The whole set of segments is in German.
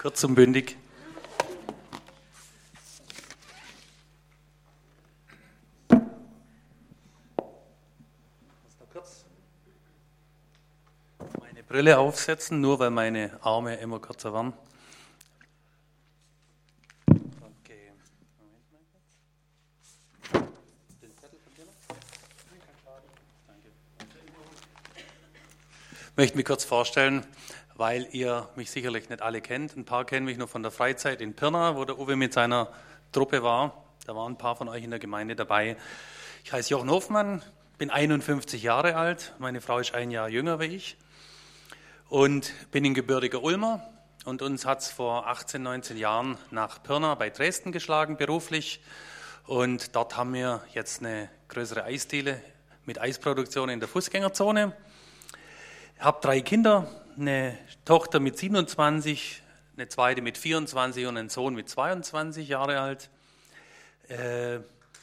Kurz und bündig. Meine Brille aufsetzen, nur weil meine Arme immer kürzer waren. Ich möchte mich kurz vorstellen, weil ihr mich sicherlich nicht alle kennt. Ein paar kennen mich noch von der Freizeit in Pirna, wo der Uwe mit seiner Truppe war. Da waren ein paar von euch in der Gemeinde dabei. Ich heiße Jochen Hofmann, bin 51 Jahre alt. Meine Frau ist ein Jahr jünger wie ich und bin ein gebürtiger Ulmer. Und uns hat es vor 18, 19 Jahren nach Pirna bei Dresden geschlagen, beruflich. Und dort haben wir jetzt eine größere Eisdiele mit Eisproduktion in der Fußgängerzone. Ich habe 3 Kinder, eine Tochter mit 27, eine zweite mit 24 und einen Sohn mit 22 Jahre alt.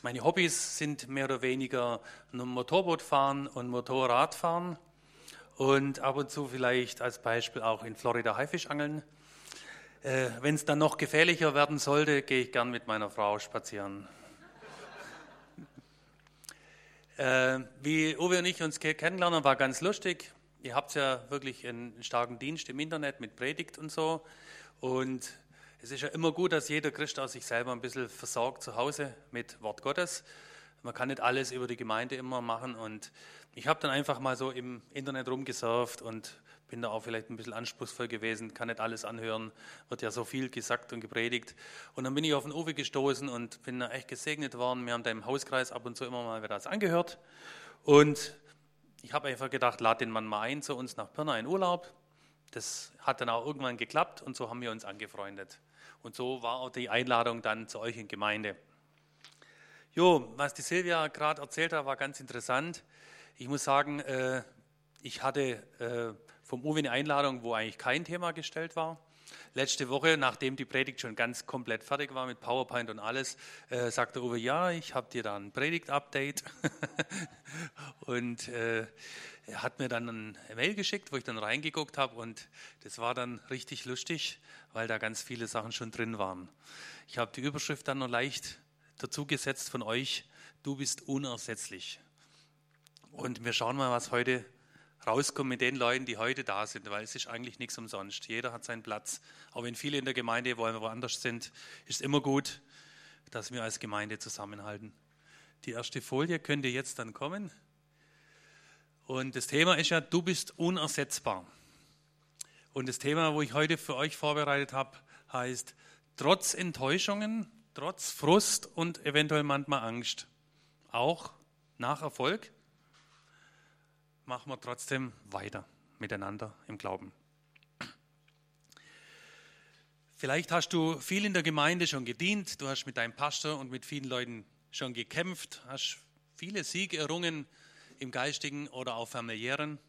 Meine Hobbys sind mehr oder weniger Motorbootfahren und Motorradfahren und ab und zu vielleicht als Beispiel auch in Florida Haifischangeln. Wenn es dann noch gefährlicher werden sollte, gehe ich gern mit meiner Frau spazieren. Wie Uwe und ich uns kennengelernt haben, war ganz lustig. Ihr habt ja wirklich einen starken Dienst im Internet mit Predigt und so. Und es ist ja immer gut, dass jeder Christ aus sich selber ein bisschen versorgt zu Hause mit Wort Gottes. Man kann nicht alles über die Gemeinde immer machen. Und ich habe dann einfach mal so im Internet rumgesurft und bin da auch vielleicht ein bisschen anspruchsvoll gewesen. Kann nicht alles anhören, wird ja so viel gesagt und gepredigt. Und dann bin ich auf den Uwe gestoßen und bin da echt gesegnet worden. Wir haben da im Hauskreis ab und zu immer mal wieder das angehört. Und ich habe einfach gedacht, lad den Mann mal ein zu uns nach Pirna in Urlaub. Das hat dann auch irgendwann geklappt und so haben wir uns angefreundet. Und so war auch die Einladung dann zu euch in Gemeinde. Jo, was die Silvia gerade erzählt hat, war ganz interessant. Ich muss sagen, ich hatte vom Uwe eine Einladung, wo eigentlich kein Thema gestellt war. Letzte Woche, nachdem die Predigt schon ganz komplett fertig war mit PowerPoint und alles, sagte Uwe, ja, ich habe dir dann ein Predigt-Update und er hat mir dann eine Mail geschickt, wo ich dann reingeguckt habe und das war dann richtig lustig, weil da ganz viele Sachen schon drin waren. Ich habe die Überschrift dann noch leicht dazu gesetzt von euch, du bist unersetzlich. Und wir schauen mal, was heute rauskommen mit den Leuten, die heute da sind, weil es ist eigentlich nichts umsonst. Jeder hat seinen Platz. Auch wenn viele in der Gemeinde woanders sind, ist es immer gut, dass wir als Gemeinde zusammenhalten. Die erste Folie könnte jetzt dann kommen. Und das Thema ist ja, du bist unersetzbar. Und das Thema, wo ich heute für euch vorbereitet habe, heißt, trotz Enttäuschungen, trotz Frust und eventuell manchmal Angst, auch nach Erfolg, machen wir trotzdem weiter miteinander im Glauben. Vielleicht hast du viel in der Gemeinde schon gedient, du hast mit deinem Pastor und mit vielen Leuten schon gekämpft, hast viele Siege errungen im Geistigen oder auch familiären.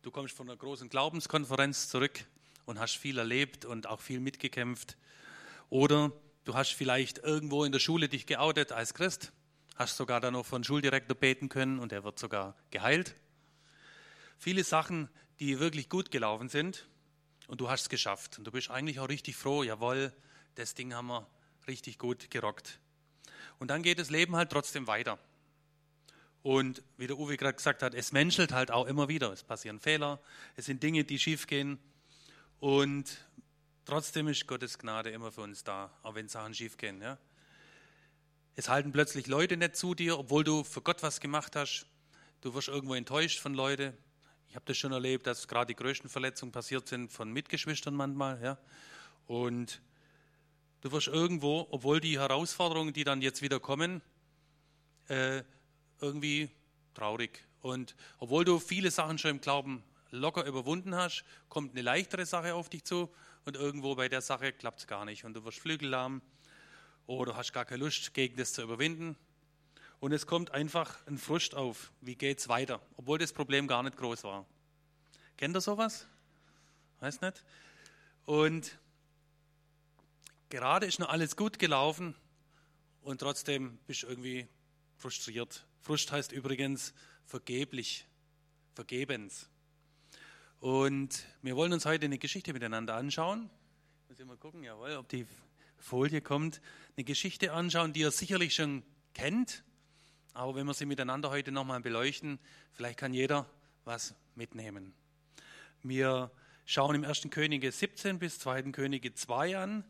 Du kommst von einer großen Glaubenskonferenz zurück und hast viel erlebt und auch viel mitgekämpft. Oder du hast vielleicht irgendwo in der Schule dich geoutet als Christ, hast sogar dann noch für den Schuldirektor beten können und er wird sogar geheilt. Viele Sachen, die wirklich gut gelaufen sind und du hast es geschafft. Und du bist eigentlich auch richtig froh, jawohl, das Ding haben wir richtig gut gerockt. Und dann geht das Leben halt trotzdem weiter. Und wie der Uwe gerade gesagt hat, es menschelt halt auch immer wieder. Es passieren Fehler, es sind Dinge, die schief gehen. Und trotzdem ist Gottes Gnade immer für uns da, auch wenn Sachen schief gehen. Ja? Es halten plötzlich Leute nicht zu dir, obwohl du für Gott was gemacht hast. Du wirst irgendwo enttäuscht von Leuten. Ich habe das schon erlebt, dass gerade die größten Verletzungen passiert sind von Mitgeschwistern manchmal. Ja? Und du wirst irgendwo, obwohl die Herausforderungen, die dann jetzt wieder kommen, irgendwie traurig. Und obwohl du viele Sachen schon im Glauben locker überwunden hast, kommt eine leichtere Sache auf dich zu und irgendwo bei der Sache klappt es gar nicht. Und du wirst flügellahm oder hast gar keine Lust, gegen das zu überwinden. Und es kommt einfach ein Frust auf. Wie geht's weiter? Obwohl das Problem gar nicht groß war. Kennt ihr sowas? Weiß nicht. Und gerade ist noch alles gut gelaufen und trotzdem bist du irgendwie frustriert. Frust heißt übrigens vergeblich, vergebens. Und wir wollen uns heute eine Geschichte miteinander anschauen. Müssen wir mal gucken, jawohl, ob die Folie kommt. Eine Geschichte anschauen, die ihr sicherlich schon kennt. Aber wenn wir sie miteinander heute nochmal beleuchten, vielleicht kann jeder was mitnehmen. Wir schauen im 1. Könige 17 bis 2. Könige 2 an.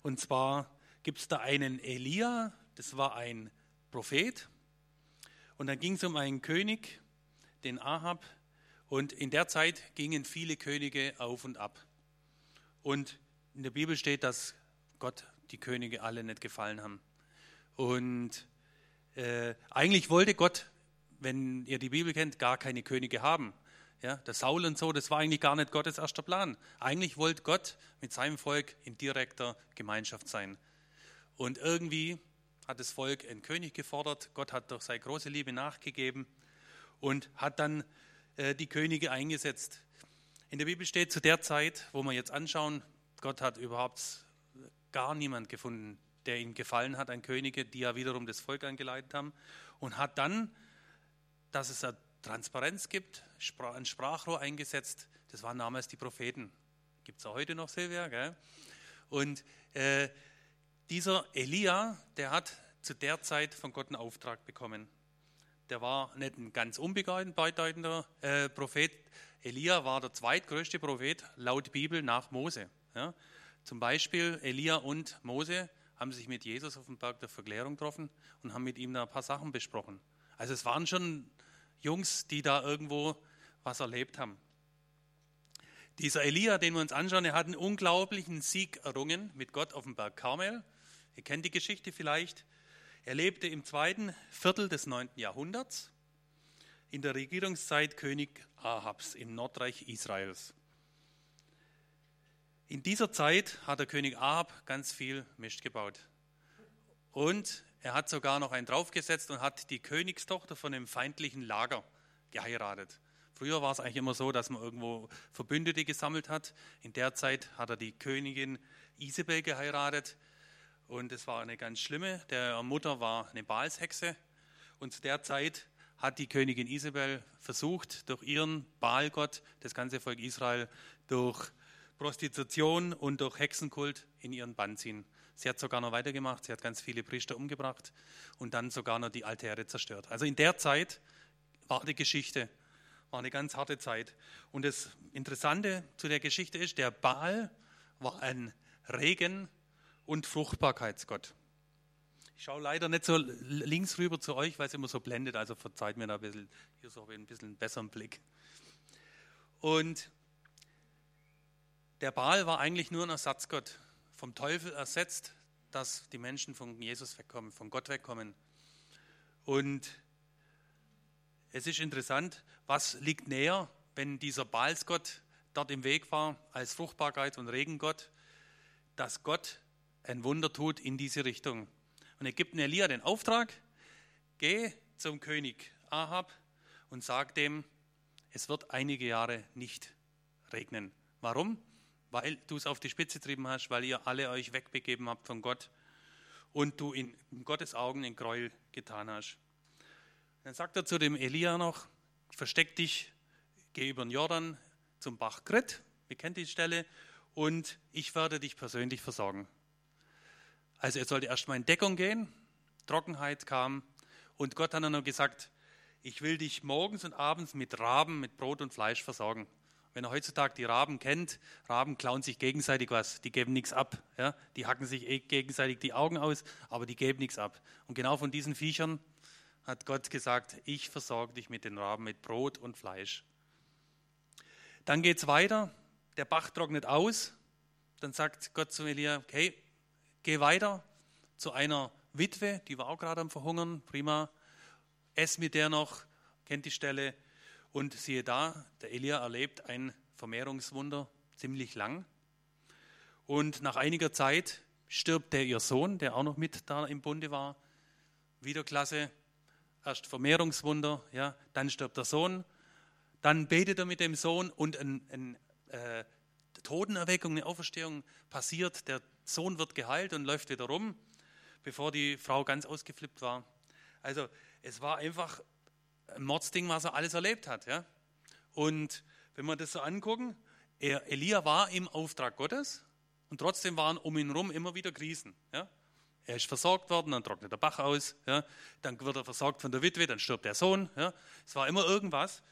Und zwar gibt es da einen Elia, das war ein Prophet. Und dann ging es um einen König, den Ahab. Und in der Zeit gingen viele Könige auf und ab. Und in der Bibel steht, dass Gott die Könige alle nicht gefallen haben. Und eigentlich wollte Gott, wenn ihr die Bibel kennt, gar keine Könige haben. Ja, der Saul und so, das war eigentlich gar nicht Gottes erster Plan. Eigentlich wollte Gott mit seinem Volk in direkter Gemeinschaft sein. Und irgendwie hat das Volk einen König gefordert. Gott hat durch seine große Liebe nachgegeben und hat dann die Könige eingesetzt. In der Bibel steht, zu der Zeit, wo wir jetzt anschauen, Gott hat überhaupt gar niemand gefunden, der ihm gefallen hat, an Könige, die ja wiederum das Volk angeleitet haben. Und hat dann, dass es eine Transparenz gibt, ein Sprachrohr eingesetzt. Das waren damals die Propheten. Gibt es auch heute noch, Silvia, gell? Und dieser Elia, der hat zu der Zeit von Gott einen Auftrag bekommen. Der war nicht ein ganz unbedeutender Prophet. Elia war der zweitgrößte Prophet laut Bibel nach Mose. Ja? Zum Beispiel Elia und Mose haben sich mit Jesus auf dem Berg der Verklärung getroffen und haben mit ihm da ein paar Sachen besprochen. Also es waren schon Jungs, die da irgendwo was erlebt haben. Dieser Elia, den wir uns anschauen, er hat einen unglaublichen Sieg errungen mit Gott auf dem Berg Karmel. Ihr kennt die Geschichte vielleicht. Er lebte im zweiten Viertel des 9. Jahrhunderts in der Regierungszeit König Ahabs im Nordreich Israels. In dieser Zeit hat der König Ahab ganz viel Mist gebaut. Und er hat sogar noch einen draufgesetzt und hat die Königstochter von dem feindlichen Lager geheiratet. Früher war es eigentlich immer so, dass man irgendwo Verbündete gesammelt hat. In der Zeit hat er die Königin Isebel geheiratet. Und es war eine ganz schlimme. Der Mutter war eine Baalshexe. Und zu der Zeit hat die Königin Isebel versucht, durch ihren Baalgott das ganze Volk Israel durch Prostitution und durch Hexenkult in ihren Bann ziehen. Sie hat sogar noch weitergemacht, sie hat ganz viele Priester umgebracht und dann sogar noch die Altäre zerstört. Also in der Zeit war die Geschichte, war eine ganz harte Zeit. Und das Interessante zu der Geschichte ist, der Baal war ein Regen- und Fruchtbarkeitsgott. Ich schaue leider nicht so links rüber zu euch, weil es immer so blendet, also verzeiht mir da ein bisschen, hier so habe ich ein bisschen besseren Blick. Und der Baal war eigentlich nur ein Ersatzgott, vom Teufel ersetzt, dass die Menschen von Jesus wegkommen, von Gott wegkommen. Und es ist interessant, was liegt näher, wenn dieser Baalsgott dort im Weg war, als Fruchtbarkeit und Regengott, dass Gott ein Wunder tut in diese Richtung. Und er gibt dem Elia den Auftrag, geh zum König Ahab und sag dem, es wird einige Jahre nicht regnen. Warum? Weil du es auf die Spitze getrieben hast, weil ihr alle euch wegbegeben habt von Gott und du in Gottes Augen in Gräuel getan hast. Dann sagt er zu dem Elia noch, versteck dich, geh über den Jordan zum Bach Krit, ihr kennt die Stelle, und ich werde dich persönlich versorgen. Also er sollte erstmal in Deckung gehen, Trockenheit kam und Gott hat dann noch gesagt, ich will dich morgens und abends mit Raben, mit Brot und Fleisch versorgen. Wenn ihr heutzutage die Raben kennt, Raben klauen sich gegenseitig was, die geben nichts ab. Ja? Die hacken sich gegenseitig die Augen aus, aber die geben nichts ab. Und genau von diesen Viechern hat Gott gesagt, ich versorge dich mit den Raben, mit Brot und Fleisch. Dann geht es weiter, der Bach trocknet aus, dann sagt Gott zu Elia, okay, geh weiter zu einer Witwe, die war auch gerade am Verhungern, prima, ess mit der noch, kennt die Stelle. Und siehe da, der Elia erlebt ein Vermehrungswunder ziemlich lang. Und nach einiger Zeit stirbt ihr Sohn, der auch noch mit da im Bunde war. Wieder klasse, erst Vermehrungswunder, ja, dann stirbt der Sohn. Dann betet er mit dem Sohn und eine Totenerweckung, eine Auferstehung passiert. Der Sohn wird geheilt und läuft wieder rum, bevor die Frau ganz ausgeflippt war. Also es war einfach ein Mordsding, was er alles erlebt hat. Ja? Und wenn wir das so angucken, Elia war im Auftrag Gottes, Und trotzdem waren um ihn herum immer wieder Krisen. Ja? Er ist versorgt worden, dann trocknet der Bach aus, ja? Dann wird er versorgt von der Witwe, dann stirbt der Sohn. Ja? Es war immer irgendwas.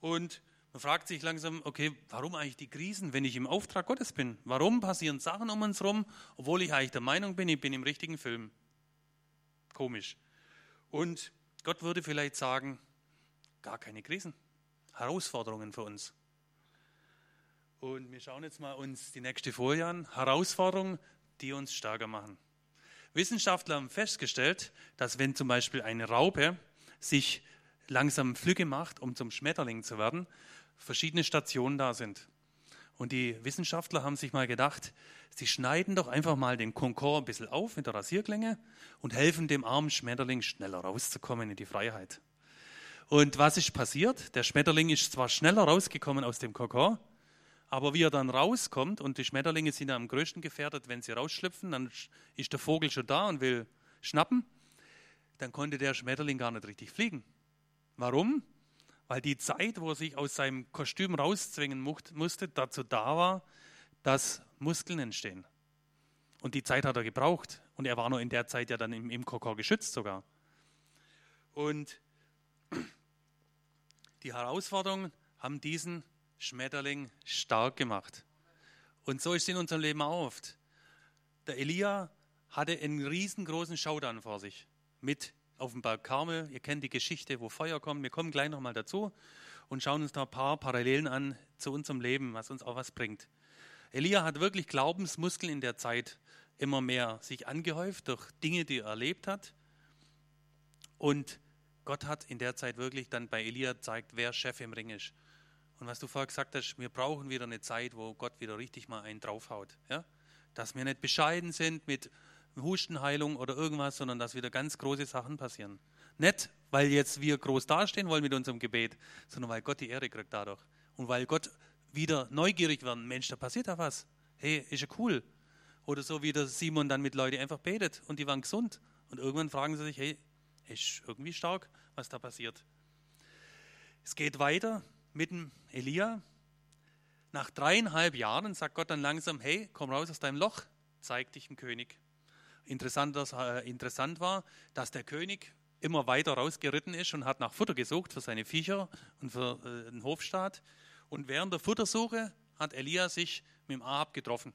Und man fragt sich langsam, okay, warum eigentlich die Krisen, wenn ich im Auftrag Gottes bin? Warum passieren Sachen um uns herum, obwohl ich eigentlich der Meinung bin, ich bin im richtigen Film? Komisch. Und Gott würde vielleicht sagen, gar keine Krisen, Herausforderungen für uns. Und wir schauen jetzt mal uns die nächste Folie an. Herausforderungen, die uns stärker machen. Wissenschaftler haben festgestellt, dass wenn zum Beispiel eine Raupe sich langsam Flüge macht, um zum Schmetterling zu werden, verschiedene Stationen da sind. Und die Wissenschaftler haben sich mal gedacht, sie schneiden doch einfach mal den Konkord ein bisschen auf mit der Rasierklinge und helfen dem armen Schmetterling schneller rauszukommen in die Freiheit. Und was ist passiert? Der Schmetterling ist zwar schneller rausgekommen aus dem Konkord, aber wie er dann rauskommt, und die Schmetterlinge sind ja am größten gefährdet, wenn sie rausschlüpfen, dann ist der Vogel schon da und will schnappen, dann konnte der Schmetterling gar nicht richtig fliegen. Warum? Weil die Zeit, wo er sich aus seinem Kostüm rauszwingen musste, dazu da war, dass Muskeln entstehen. Und die Zeit hat er gebraucht. Und er war nur in der Zeit ja dann im Kokon geschützt sogar. Und die Herausforderungen haben diesen Schmetterling stark gemacht. Und so ist es in unserem Leben auch oft. Der Elia hatte einen riesengroßen Showdown vor sich mit auf dem Berg Karmel. Ihr kennt die Geschichte, wo Feuer kommt. Wir kommen gleich nochmal dazu und schauen uns da ein paar Parallelen an zu unserem Leben, was uns auch was bringt. Elia hat wirklich Glaubensmuskeln in der Zeit immer mehr sich angehäuft durch Dinge, die er erlebt hat. Und Gott hat in der Zeit wirklich dann bei Elia gezeigt, wer Chef im Ring ist. Und was du vorher gesagt hast, wir brauchen wieder eine Zeit, wo Gott wieder richtig mal einen draufhaut. Ja? Dass wir nicht bescheiden sind mit Hustenheilung oder irgendwas, sondern dass wieder ganz große Sachen passieren. Nicht, weil jetzt wir groß dastehen wollen mit unserem Gebet, sondern weil Gott die Ehre kriegt dadurch. Und weil Gott wieder neugierig wird. Mensch, da passiert da was. Hey, ist ja cool. Oder so wie der Simon dann mit Leuten einfach betet und die waren gesund. Und irgendwann fragen sie sich, hey, ist irgendwie stark, was da passiert. Es geht weiter. Mit dem Elia, nach 3,5 Jahren sagt Gott dann langsam, hey, komm raus aus deinem Loch, zeig dich dem König. Interessant war, dass der König immer weiter rausgeritten ist und hat nach Futter gesucht für seine Viecher und für den Hofstaat. Und während der Futtersuche hat Elia sich mit dem Ahab getroffen.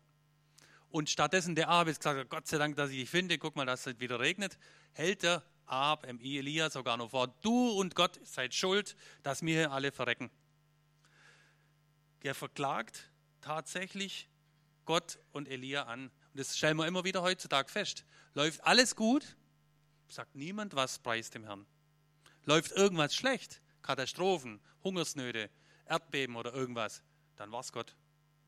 Und stattdessen der Ahab jetzt gesagt hat, Gott sei Dank, dass ich dich finde, guck mal, dass es wieder regnet, hält der Ahab, Elia sogar noch vor, du und Gott seid schuld, dass wir hier alle verrecken. Der verklagt tatsächlich Gott und Elia an. Und das stellen wir immer wieder heutzutage fest. Läuft alles gut, sagt niemand was, preist dem Herrn. Läuft irgendwas schlecht, Katastrophen, Hungersnöte, Erdbeben oder irgendwas, dann war's Gott.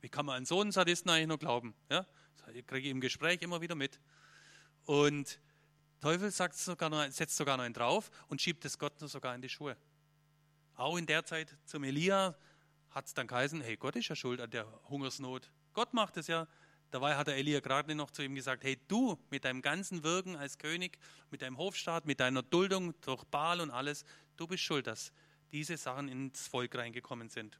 Wie kann man an so einen Sadisten eigentlich noch glauben? Ja? Das kriege ich im Gespräch immer wieder mit. Und Teufel setzt sogar noch einen drauf und schiebt es Gott nur sogar in die Schuhe. Auch in der Zeit zum Elia hat es dann geheißen, hey, Gott ist ja schuld an der Hungersnot. Gott macht es ja. Dabei hat der Elia gerade noch zu ihm gesagt, hey, du mit deinem ganzen Wirken als König, mit deinem Hofstaat, mit deiner Duldung durch Baal und alles, du bist schuld, dass diese Sachen ins Volk reingekommen sind.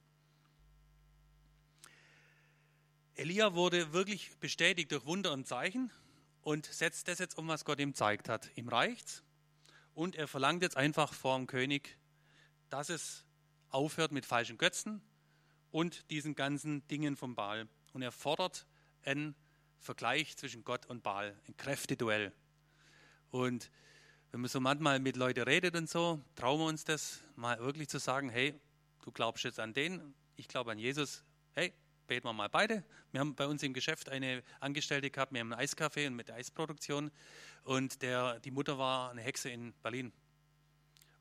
Elia wurde wirklich bestätigt durch Wunder und Zeichen und setzt das jetzt um, was Gott ihm gezeigt hat. Ihm reicht's und er verlangt jetzt einfach vor dem König, dass es aufhört mit falschen Götzen und diesen ganzen Dingen vom Baal. Und er fordert einen Vergleich zwischen Gott und Baal, ein Kräfteduell. Und wenn man so manchmal mit Leuten redet und so, trauen wir uns das mal wirklich zu sagen, hey, du glaubst jetzt an den, ich glaube an Jesus, hey, beten wir mal beide. Wir haben bei uns im Geschäft eine Angestellte gehabt, wir haben einen Eiscafé und mit der Eisproduktion und die Mutter war eine Hexe in Berlin.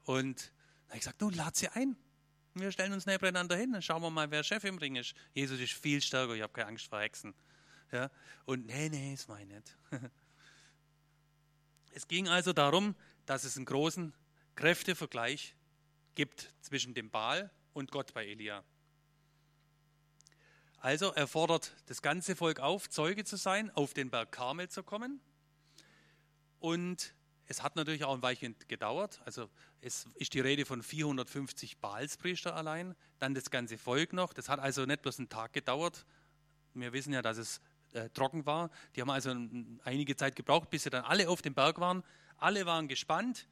Und da habe ich gesagt, nun lad sie ein. Wir stellen uns nebeneinander hin, dann schauen wir mal, wer Chef im Ring ist. Jesus ist viel stärker, ich habe keine Angst vor Hexen. Ja? Und nee, das meine ich nicht. Es ging also darum, dass es einen großen Kräftevergleich gibt zwischen dem Baal und Gott bei Elia. Also er fordert das ganze Volk auf, Zeuge zu sein, auf den Berg Karmel zu kommen. Und es hat natürlich auch ein Weilchen gedauert, also es ist die Rede von 450 Baalspriester allein, dann das ganze Volk noch. Das hat also nicht bloß einen Tag gedauert. Wir wissen ja, dass es trocken war. Die haben also einige Zeit gebraucht, bis sie dann alle auf dem Berg waren. Alle waren gespannt.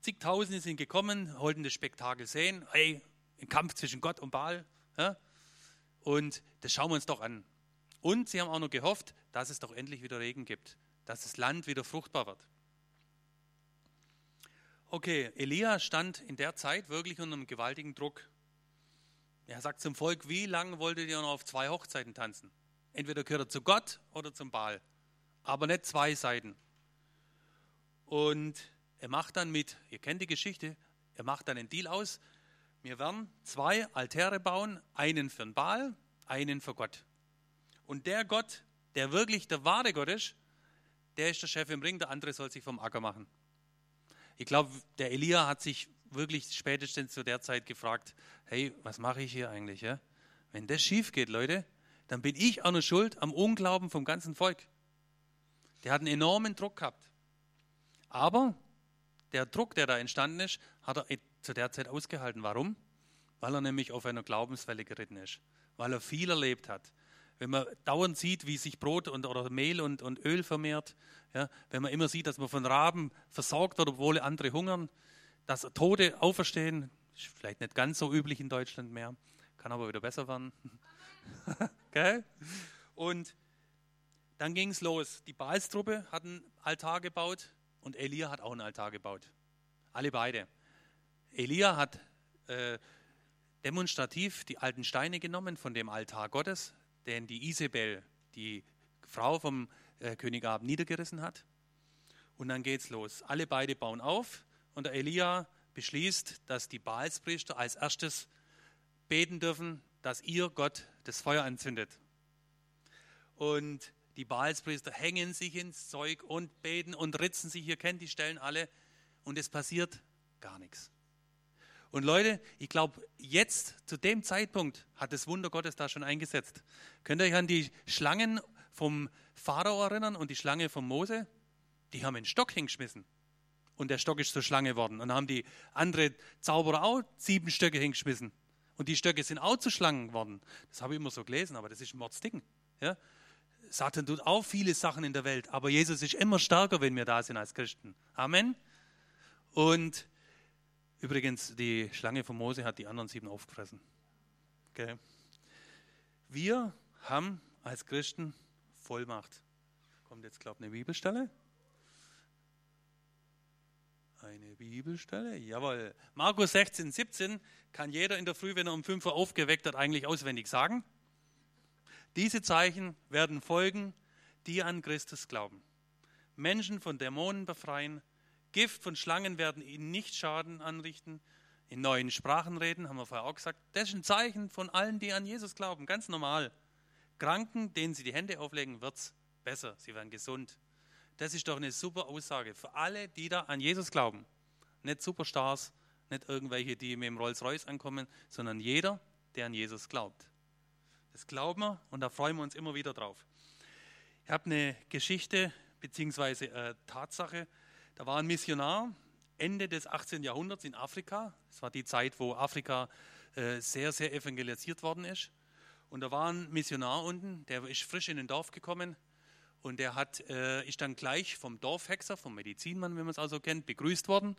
Zigtausende sind gekommen, wollten das Spektakel sehen. Hey, ein Kampf zwischen Gott und Baal. Ja? Und das schauen wir uns doch an. Und sie haben auch noch gehofft, dass es doch endlich wieder Regen gibt, dass das Land wieder fruchtbar wird. Okay, Elia stand in der Zeit wirklich unter einem gewaltigen Druck. Er sagt zum Volk, wie lange wolltet ihr noch auf zwei Hochzeiten tanzen? Entweder gehört er zu Gott oder zum Baal, aber nicht zwei Seiten. Und er macht dann mit, ihr kennt die Geschichte, er macht dann einen Deal aus, wir werden zwei Altäre bauen, einen für den Baal, einen für Gott. Und der Gott, der wirklich der wahre Gott ist, der ist der Chef im Ring, der andere soll sich vom Acker machen. Ich glaube, der Elia hat sich wirklich spätestens zu der Zeit gefragt, hey, was mache ich hier eigentlich? Ja? Wenn das schief geht, Leute, dann bin ich auch noch schuld am Unglauben vom ganzen Volk. Der hat einen enormen Druck gehabt. Aber der Druck, der da entstanden ist, hat er zu der Zeit ausgehalten. Warum? Weil er nämlich auf einer Glaubenswelle geritten ist. Weil er viel erlebt hat. Wenn man dauernd sieht, wie sich Brot oder Mehl und Öl vermehrt, ja, wenn man immer sieht, dass man von Raben versorgt wird, obwohl andere hungern, dass Tote auferstehen, ist vielleicht nicht ganz so üblich in Deutschland mehr, kann aber wieder besser werden. Okay? Und dann ging es los. Die Baalstruppe hat einen Altar gebaut und Elia hat auch einen Altar gebaut. Alle beide. Elia hat demonstrativ die alten Steine genommen von dem Altar Gottes, den die Isebel, die Frau vom König Ahab, niedergerissen hat. Und dann geht's los. Alle beide bauen auf und der Elia beschließt, dass die Baalspriester als erstes beten dürfen, dass ihr Gott das Feuer anzündet. Und die Baalspriester hängen sich ins Zeug und beten und ritzen sich, ihr kennt die Stellen alle, und es passiert gar nichts. Und Leute, ich glaube, jetzt, zu dem Zeitpunkt, hat das Wunder Gottes da schon eingesetzt. Könnt ihr euch an die Schlangen vom Pharao erinnern und die Schlange von Mose? Die haben einen Stock hingeschmissen und der Stock ist zur Schlange geworden. Und dann haben die anderen Zauberer auch 7 Stöcke hingeschmissen und die Stöcke sind auch zu Schlangen geworden. Das habe ich immer so gelesen, aber das ist Mordsdicken. Ja? Satan tut auch viele Sachen in der Welt, aber Jesus ist immer stärker, wenn wir da sind als Christen. Amen. Und übrigens, die Schlange von Mose hat die anderen 7 aufgefressen. Okay. Wir haben als Christen Vollmacht. Kommt jetzt, glaube ich, eine Bibelstelle. Eine Bibelstelle, jawohl. Markus 16, 17 kann jeder in der Früh, wenn er um 5 Uhr aufgeweckt hat, eigentlich auswendig sagen. Diese Zeichen werden folgen, die an Christus glauben. Menschen von Dämonen befreien, Gift von Schlangen werden ihnen nicht Schaden anrichten. In neuen Sprachen reden, haben wir vorher auch gesagt. Das ist ein Zeichen von allen, die an Jesus glauben. Ganz normal. Kranken, denen sie die Hände auflegen, wird es besser. Sie werden gesund. Das ist doch eine super Aussage für alle, die da an Jesus glauben. Nicht Superstars, nicht irgendwelche, die mit dem Rolls-Royce ankommen, sondern jeder, der an Jesus glaubt. Das glauben wir und da freuen wir uns immer wieder drauf. Ich habe eine Geschichte bzw. Tatsache. Da war ein Missionar Ende des 18. Jahrhunderts in Afrika. Das war die Zeit, wo Afrika sehr, sehr evangelisiert worden ist. Und da war ein Missionar unten, der ist frisch in ein Dorf gekommen und der ist dann gleich vom Dorfhexer, vom Medizinmann, wenn man es also kennt, begrüßt worden.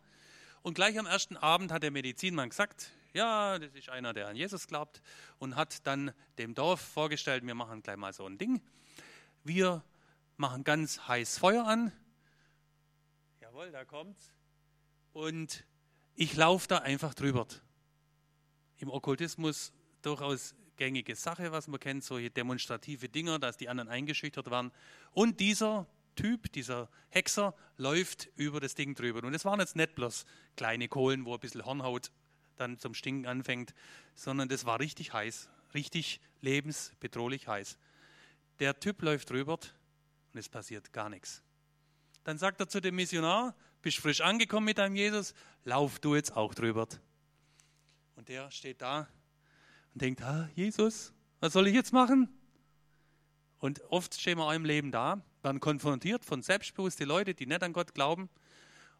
Und gleich am ersten Abend hat der Medizinmann gesagt, ja, das ist einer, der an Jesus glaubt, und hat dann dem Dorf vorgestellt, wir machen gleich mal so ein Ding. Wir machen ganz heiß Feuer an. Jawohl, da kommt's. Und ich laufe da einfach drüber. Im Okkultismus durchaus gängige Sache, was man kennt, solche demonstrative Dinger, dass die anderen eingeschüchtert waren. Und dieser Typ, dieser Hexer, läuft über das Ding drüber. Und es waren jetzt nicht bloß kleine Kohlen, wo ein bisschen Hornhaut dann zum Stinken anfängt, sondern das war richtig heiß, richtig lebensbedrohlich heiß. Der Typ läuft drüber und es passiert gar nichts. Dann sagt er zu dem Missionar, bist frisch angekommen mit deinem Jesus, lauf du jetzt auch drüber. Und der steht da und denkt, Jesus, was soll ich jetzt machen? Und oft stehen wir auch im Leben da, werden konfrontiert von selbstbewussten Leuten, die nicht an Gott glauben.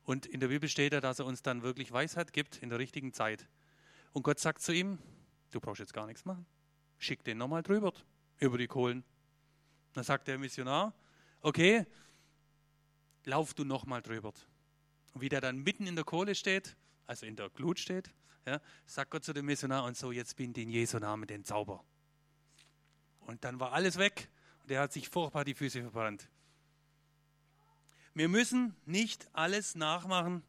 Und in der Bibel steht ja, dass er uns dann wirklich Weisheit gibt in der richtigen Zeit. Und Gott sagt zu ihm, du brauchst jetzt gar nichts machen. Schick den nochmal drüber, über die Kohlen. Dann sagt der Missionar, okay, lauf du nochmal drüber. Und wie der dann mitten in der Kohle steht, also in der Glut steht, ja, sagt Gott zu dem Missionar, und so, jetzt bind in Jesu Namen den Zauber. Und dann war alles weg und er hat sich furchtbar die Füße verbrannt. Wir müssen nicht alles nachmachen,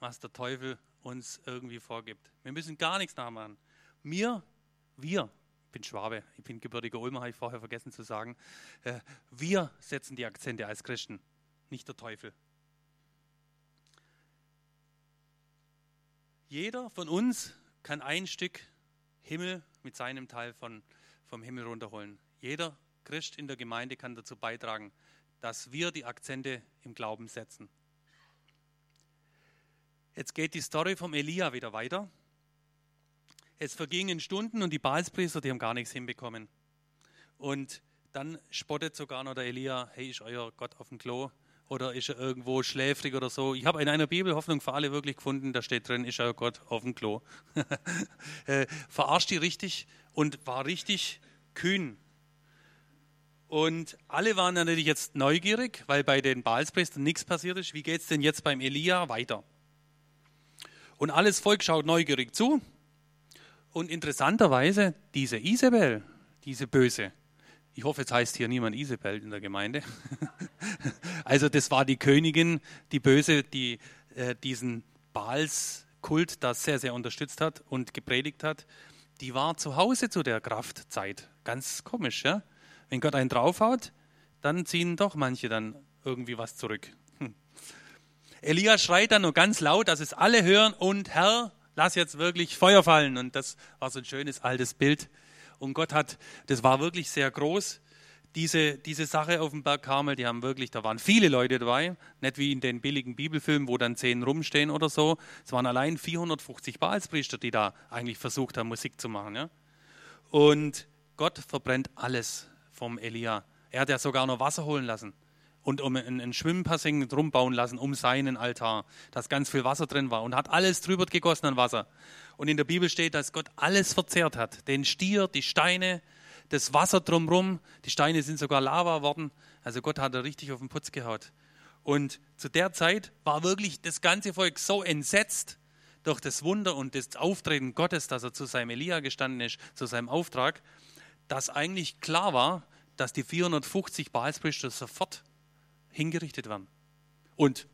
was der Teufel uns irgendwie vorgibt. Wir müssen gar nichts nachmachen. Ich bin Schwabe, ich bin gebürtiger Ulmer, habe ich vorher vergessen zu sagen. Wir setzen die Akzente als Christen, nicht der Teufel. Jeder von uns kann ein Stück Himmel mit seinem Teil vom Himmel runterholen. Jeder Christ in der Gemeinde kann dazu beitragen, dass wir die Akzente im Glauben setzen. Jetzt geht die Story vom Elia wieder weiter. Es vergingen Stunden und die Baalspriester, die haben gar nichts hinbekommen. Und dann spottet sogar noch der Elia, hey, ist euer Gott auf dem Klo? Oder ist er irgendwo schläfrig oder so? Ich habe in einer Bibel Hoffnung für alle wirklich gefunden, da steht drin, ist euer Gott auf dem Klo? Verarscht die richtig und war richtig kühn. Und alle waren natürlich jetzt neugierig, weil bei den Baalspriestern nichts passiert ist. Wie geht es denn jetzt beim Elia weiter? Und alles Volk schaut neugierig zu. Und interessanterweise, diese Isebel, diese Böse, ich hoffe, jetzt heißt hier niemand Isebel in der Gemeinde. Also das war die Königin, die Böse, die diesen Baalskult da sehr, sehr unterstützt hat und gepredigt hat. Die war zu Hause zu der Kraftzeit. Ganz komisch, ja? Wenn Gott einen draufhaut, dann ziehen doch manche dann irgendwie was zurück. Elia schreit dann nur ganz laut, dass es alle hören, und Herr, lass jetzt wirklich Feuer fallen. Und das war so ein schönes altes Bild. Und Gott hat, das war wirklich sehr groß, diese Sache auf dem Berg Karmel, die haben wirklich, da waren viele Leute dabei, nicht wie in den billigen Bibelfilmen, wo dann 10 rumstehen oder so. Es waren allein 450 Baalspriester, die da eigentlich versucht haben, Musik zu machen. Ja? Und Gott verbrennt alles vom Elia. Er hat ja sogar noch Wasser holen lassen und um einen Schwimmpassing drum bauen lassen, um seinen Altar, dass ganz viel Wasser drin war, und hat alles drüber gegossen an Wasser. Und in der Bibel steht, dass Gott alles verzehrt hat. Den Stier, die Steine, das Wasser drumherum. Die Steine sind sogar Lava worden. Also Gott hat da richtig auf den Putz gehaut. Und zu der Zeit war wirklich das ganze Volk so entsetzt durch das Wunder und das Auftreten Gottes, dass er zu seinem Elia gestanden ist, zu seinem Auftrag, dass eigentlich klar war, dass die 450 Baalspriester sofort hingerichtet werden. Und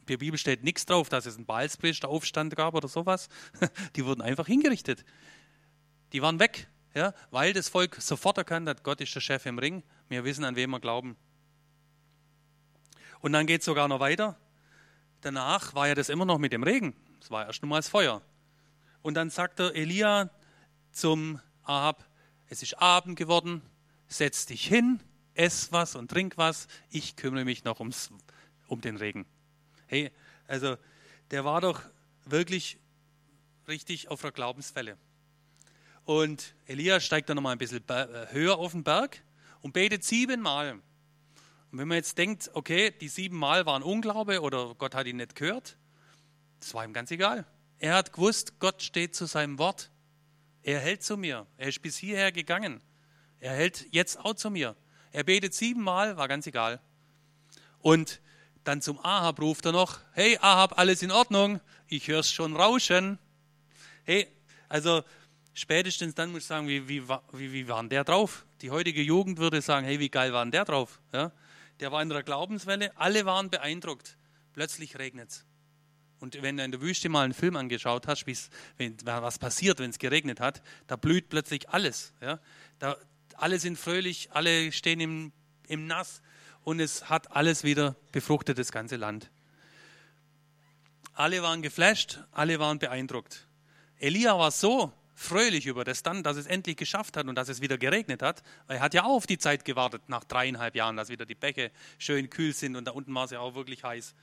in der Bibel steht nichts drauf, dass es einen Baalspriesteraufstand gab oder sowas. Die wurden einfach hingerichtet. Die waren weg, ja, weil das Volk sofort erkannt hat, Gott ist der Chef im Ring. Wir wissen, an wen wir glauben. Und dann geht es sogar noch weiter. Danach war ja das immer noch mit dem Regen. Es war erst einmal das Feuer. Und dann sagt der Elia zum Ahab, es ist Abend geworden, setz dich hin, ess was und trink was, ich kümmere mich noch um den Regen. Hey, also der war doch wirklich richtig auf der Glaubenswelle. Und Elia steigt dann nochmal ein bisschen höher auf den Berg und betet 7-mal. Und wenn man jetzt denkt, okay, die 7-mal waren Unglaube oder Gott hat ihn nicht gehört, das war ihm ganz egal. Er hat gewusst, Gott steht zu seinem Wort. Er hält zu mir. Er ist bis hierher gegangen. Er hält jetzt auch zu mir. Er betet 7-mal, war ganz egal. Und dann zum Ahab ruft er noch, hey Ahab, alles in Ordnung? Ich höre es schon rauschen. Hey, also spätestens dann muss ich sagen, wie war denn der drauf? Die heutige Jugend würde sagen, hey, wie geil war denn der drauf? Ja? Der war in der Glaubenswelle, alle waren beeindruckt. Plötzlich regnet es. Und wenn du in der Wüste mal einen Film angeschaut hast, was passiert, wenn es geregnet hat, da blüht plötzlich alles. Ja? Alle sind fröhlich, alle stehen im Nass und es hat alles wieder befruchtet, das ganze Land. Alle waren geflasht, alle waren beeindruckt. Elia war so fröhlich über das dann, dass es endlich geschafft hat und dass es wieder geregnet hat. Er hat ja auch auf die Zeit gewartet, nach 3,5 Jahren, dass wieder die Bäche schön kühl sind und da unten war es ja auch wirklich heiß.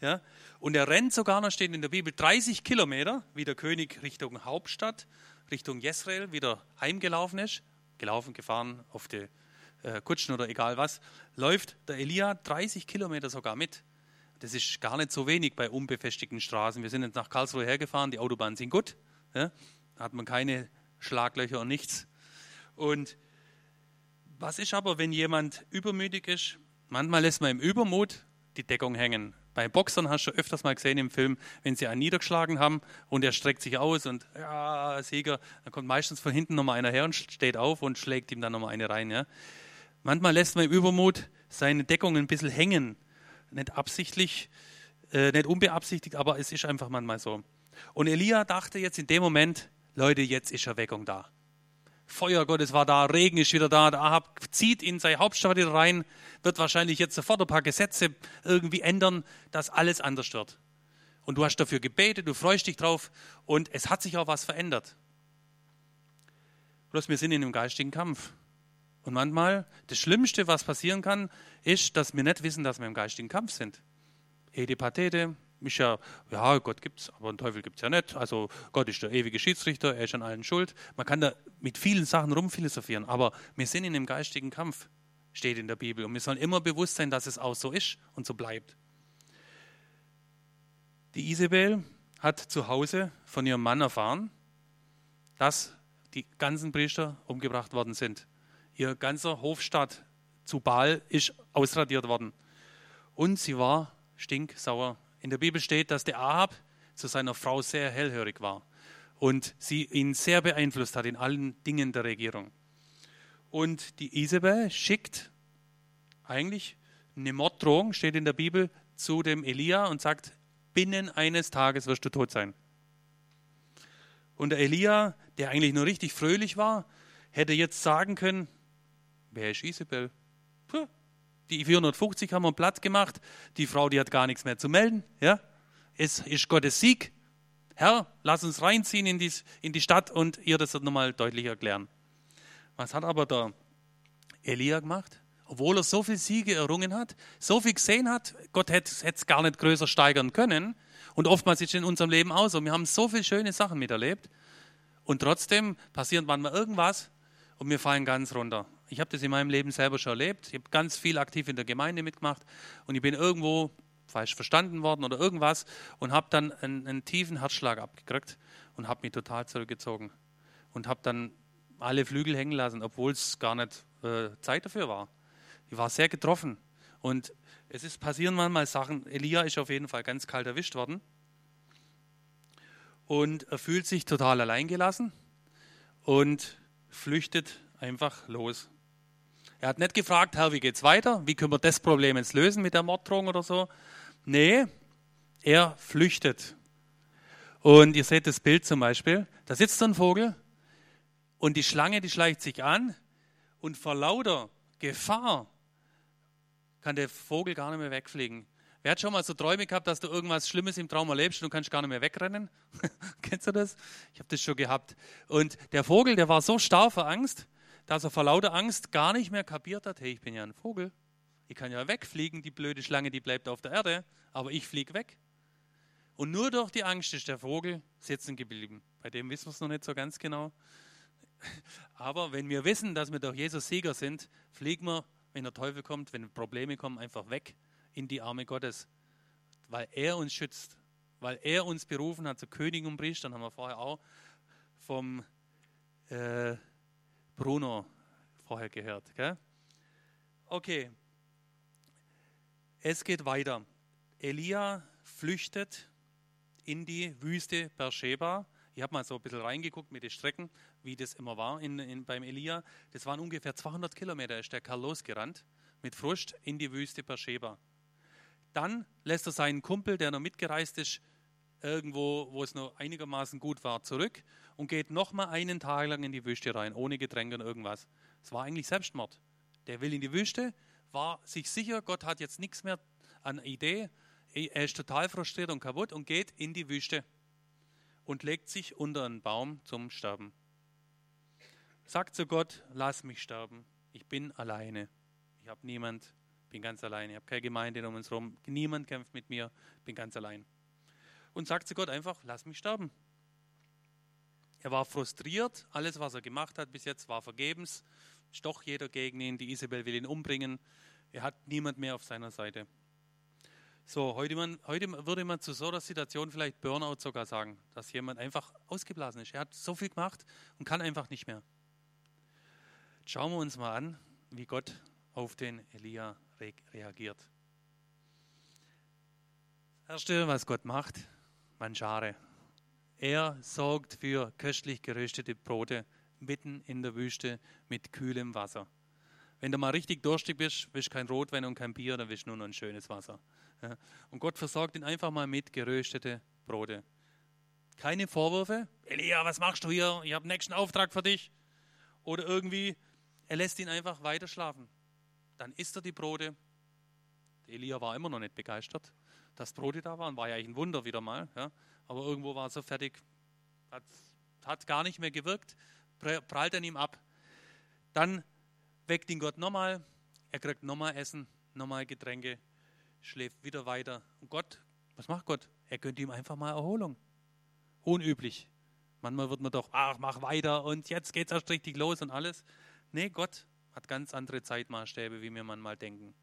Ja, und er rennt sogar noch, steht in der Bibel, 30 Kilometer, wie der König Richtung Hauptstadt, Richtung Jezreel, wieder heimgelaufen ist, gefahren auf die Kutschen oder egal was, läuft der Elia 30 Kilometer sogar mit. Das ist gar nicht so wenig bei unbefestigten Straßen. Wir sind jetzt nach Karlsruhe hergefahren, die Autobahnen sind gut, ja? Da hat man keine Schlaglöcher und nichts. Und Was ist aber, wenn jemand übermütig ist? Manchmal lässt man im Übermut die Deckung hängen. Bei Boxern hast du öfters mal gesehen im Film, wenn sie einen niedergeschlagen haben und er streckt sich aus und ja, Sieger, dann kommt meistens von hinten nochmal einer her und steht auf und schlägt ihm dann nochmal eine rein. Ja. Manchmal lässt man im Übermut seine Deckung ein bisschen hängen. Nicht absichtlich, nicht unbeabsichtigt, aber es ist einfach manchmal so. Und Elia dachte jetzt in dem Moment, Leute, jetzt ist Erweckung da. Feuer Gottes war da, Regen ist wieder da, der Ahab zieht in seine Hauptstadt wieder rein, wird wahrscheinlich jetzt sofort ein paar Gesetze irgendwie ändern, dass alles anders wird. Und du hast dafür gebetet, du freust dich drauf und es hat sich auch was verändert. Bloß wir sind in einem geistigen Kampf. Und manchmal, das Schlimmste, was passieren kann, ist, dass wir nicht wissen, dass wir im geistigen Kampf sind. Ede Patete. Mich ja, Gott gibt's, aber einen Teufel gibt's ja nicht. Also Gott ist der ewige Schiedsrichter, er ist an allen schuld. Man kann da mit vielen Sachen rumphilosophieren, aber wir sind in einem geistigen Kampf, steht in der Bibel. Und wir sollen immer bewusst sein, dass es auch so ist und so bleibt. Die Isebel hat zu Hause von ihrem Mann erfahren, dass die ganzen Priester umgebracht worden sind. Ihr ganzer Hofstaat zu Baal ist ausradiert worden. Und sie war stinksauer. In der Bibel steht, dass der Ahab zu seiner Frau sehr hellhörig war und sie ihn sehr beeinflusst hat in allen Dingen der Regierung. Und die Isebel schickt eigentlich eine Morddrohung, steht in der Bibel, zu dem Elia und sagt, binnen eines Tages wirst du tot sein. Und der Elia, der eigentlich nur richtig fröhlich war, hätte jetzt sagen können, wer ist Isebel? Puh. Die 450 haben wir platt gemacht. Die Frau, die hat gar nichts mehr zu melden. Ja? Es ist Gottes Sieg. Herr, lass uns reinziehen in die Stadt und ihr das nochmal deutlich erklären. Was hat aber der Elia gemacht? Obwohl er so viele Siege errungen hat, so viel gesehen hat, Gott hätte es gar nicht größer steigern können. Und oftmals ist es in unserem Leben auch so. Wir haben so viele schöne Sachen miterlebt. Und trotzdem passiert manchmal irgendwas und wir fallen ganz runter. Ich habe das in meinem Leben selber schon erlebt. Ich habe ganz viel aktiv in der Gemeinde mitgemacht und ich bin irgendwo falsch verstanden worden oder irgendwas und habe dann einen tiefen Herzschlag abgekriegt und habe mich total zurückgezogen und habe dann alle Flügel hängen lassen, obwohl es gar nicht Zeit dafür war. Ich war sehr getroffen und es ist passieren manchmal Sachen. Elia ist auf jeden Fall ganz kalt erwischt worden und er fühlt sich total alleingelassen und flüchtet einfach los. Er hat nicht gefragt, Herr, wie geht's weiter? Wie können wir das Problem jetzt lösen mit der Morddrohung oder so? Nee, er flüchtet. Und ihr seht das Bild zum Beispiel. Da sitzt so ein Vogel und die Schlange, die schleicht sich an und vor lauter Gefahr kann der Vogel gar nicht mehr wegfliegen. Wer hat schon mal so Träume gehabt, dass du irgendwas Schlimmes im Traum erlebst und du kannst gar nicht mehr wegrennen? Kennst du das? Ich habe das schon gehabt. Und der Vogel, der war so starr vor Angst, dass er vor lauter Angst gar nicht mehr kapiert hat, hey, ich bin ja ein Vogel, ich kann ja wegfliegen, die blöde Schlange, die bleibt auf der Erde, aber ich fliege weg. Und nur durch die Angst ist der Vogel sitzen geblieben. Bei dem wissen wir es noch nicht so ganz genau. Aber wenn wir wissen, dass wir durch Jesus Sieger sind, fliegen wir, wenn der Teufel kommt, wenn Probleme kommen, einfach weg in die Arme Gottes, weil er uns schützt, weil er uns berufen hat zu Königen und Priestern, haben wir vorher auch vom Bruno vorher gehört. Gell? Okay, es geht weiter. Elia flüchtet in die Wüste Beersheba. Ich habe mal so ein bisschen reingeguckt mit den Strecken, wie das immer war beim Elia. Das waren ungefähr 200 Kilometer, ist der Kerl losgerannt mit Frust in die Wüste Beersheba. Dann lässt er seinen Kumpel, der noch mitgereist ist, irgendwo, wo es noch einigermaßen gut war, zurück und geht nochmal einen Tag lang in die Wüste rein, ohne Getränke und irgendwas. Es war eigentlich Selbstmord. Der will in die Wüste, war sich sicher, Gott hat jetzt nichts mehr an Idee, er ist total frustriert und kaputt und geht in die Wüste und legt sich unter einen Baum zum Sterben. Sagt zu Gott, lass mich sterben, ich bin alleine, ich habe niemand, bin ganz allein, ich habe keine Gemeinde um uns herum, niemand kämpft mit mir, bin ganz allein. Und sagt zu Gott einfach, lass mich sterben. Er war frustriert, alles was er gemacht hat bis jetzt war vergebens, ist doch jeder gegen ihn, die Isebel will ihn umbringen, er hat niemand mehr auf seiner Seite. So, heute würde man zu so einer Situation vielleicht Burnout sogar sagen, dass jemand einfach ausgeblasen ist. Er hat so viel gemacht und kann einfach nicht mehr. Schauen wir uns mal an, wie Gott auf den Elia reagiert. Das Erste, was Gott macht, Manchare. Er sorgt für köstlich geröstete Brote mitten in der Wüste mit kühlem Wasser. Wenn du mal richtig durstig bist, willst du kein Rotwein und kein Bier, dann willst du nur noch ein schönes Wasser. Ja. Und Gott versorgt ihn einfach mal mit geröstete Brote. Keine Vorwürfe. Elia, was machst du hier? Ich habe den nächsten Auftrag für dich. Oder irgendwie, er lässt ihn einfach weiter schlafen. Dann isst er die Brote. Elia war immer noch nicht begeistert, dass Brote da waren. War ja eigentlich ein Wunder wieder mal. Ja. Aber irgendwo war er so fertig. Hat gar nicht mehr gewirkt. Prallt an ihm ab. Dann weckt ihn Gott nochmal, er kriegt nochmal Essen, nochmal Getränke, schläft wieder weiter. Und Gott, was macht Gott? Er gönnt ihm einfach mal Erholung. Unüblich. Manchmal wird man doch, mach weiter und jetzt geht's erst richtig los und alles. Nee, Gott hat ganz andere Zeitmaßstäbe, wie wir manchmal denken.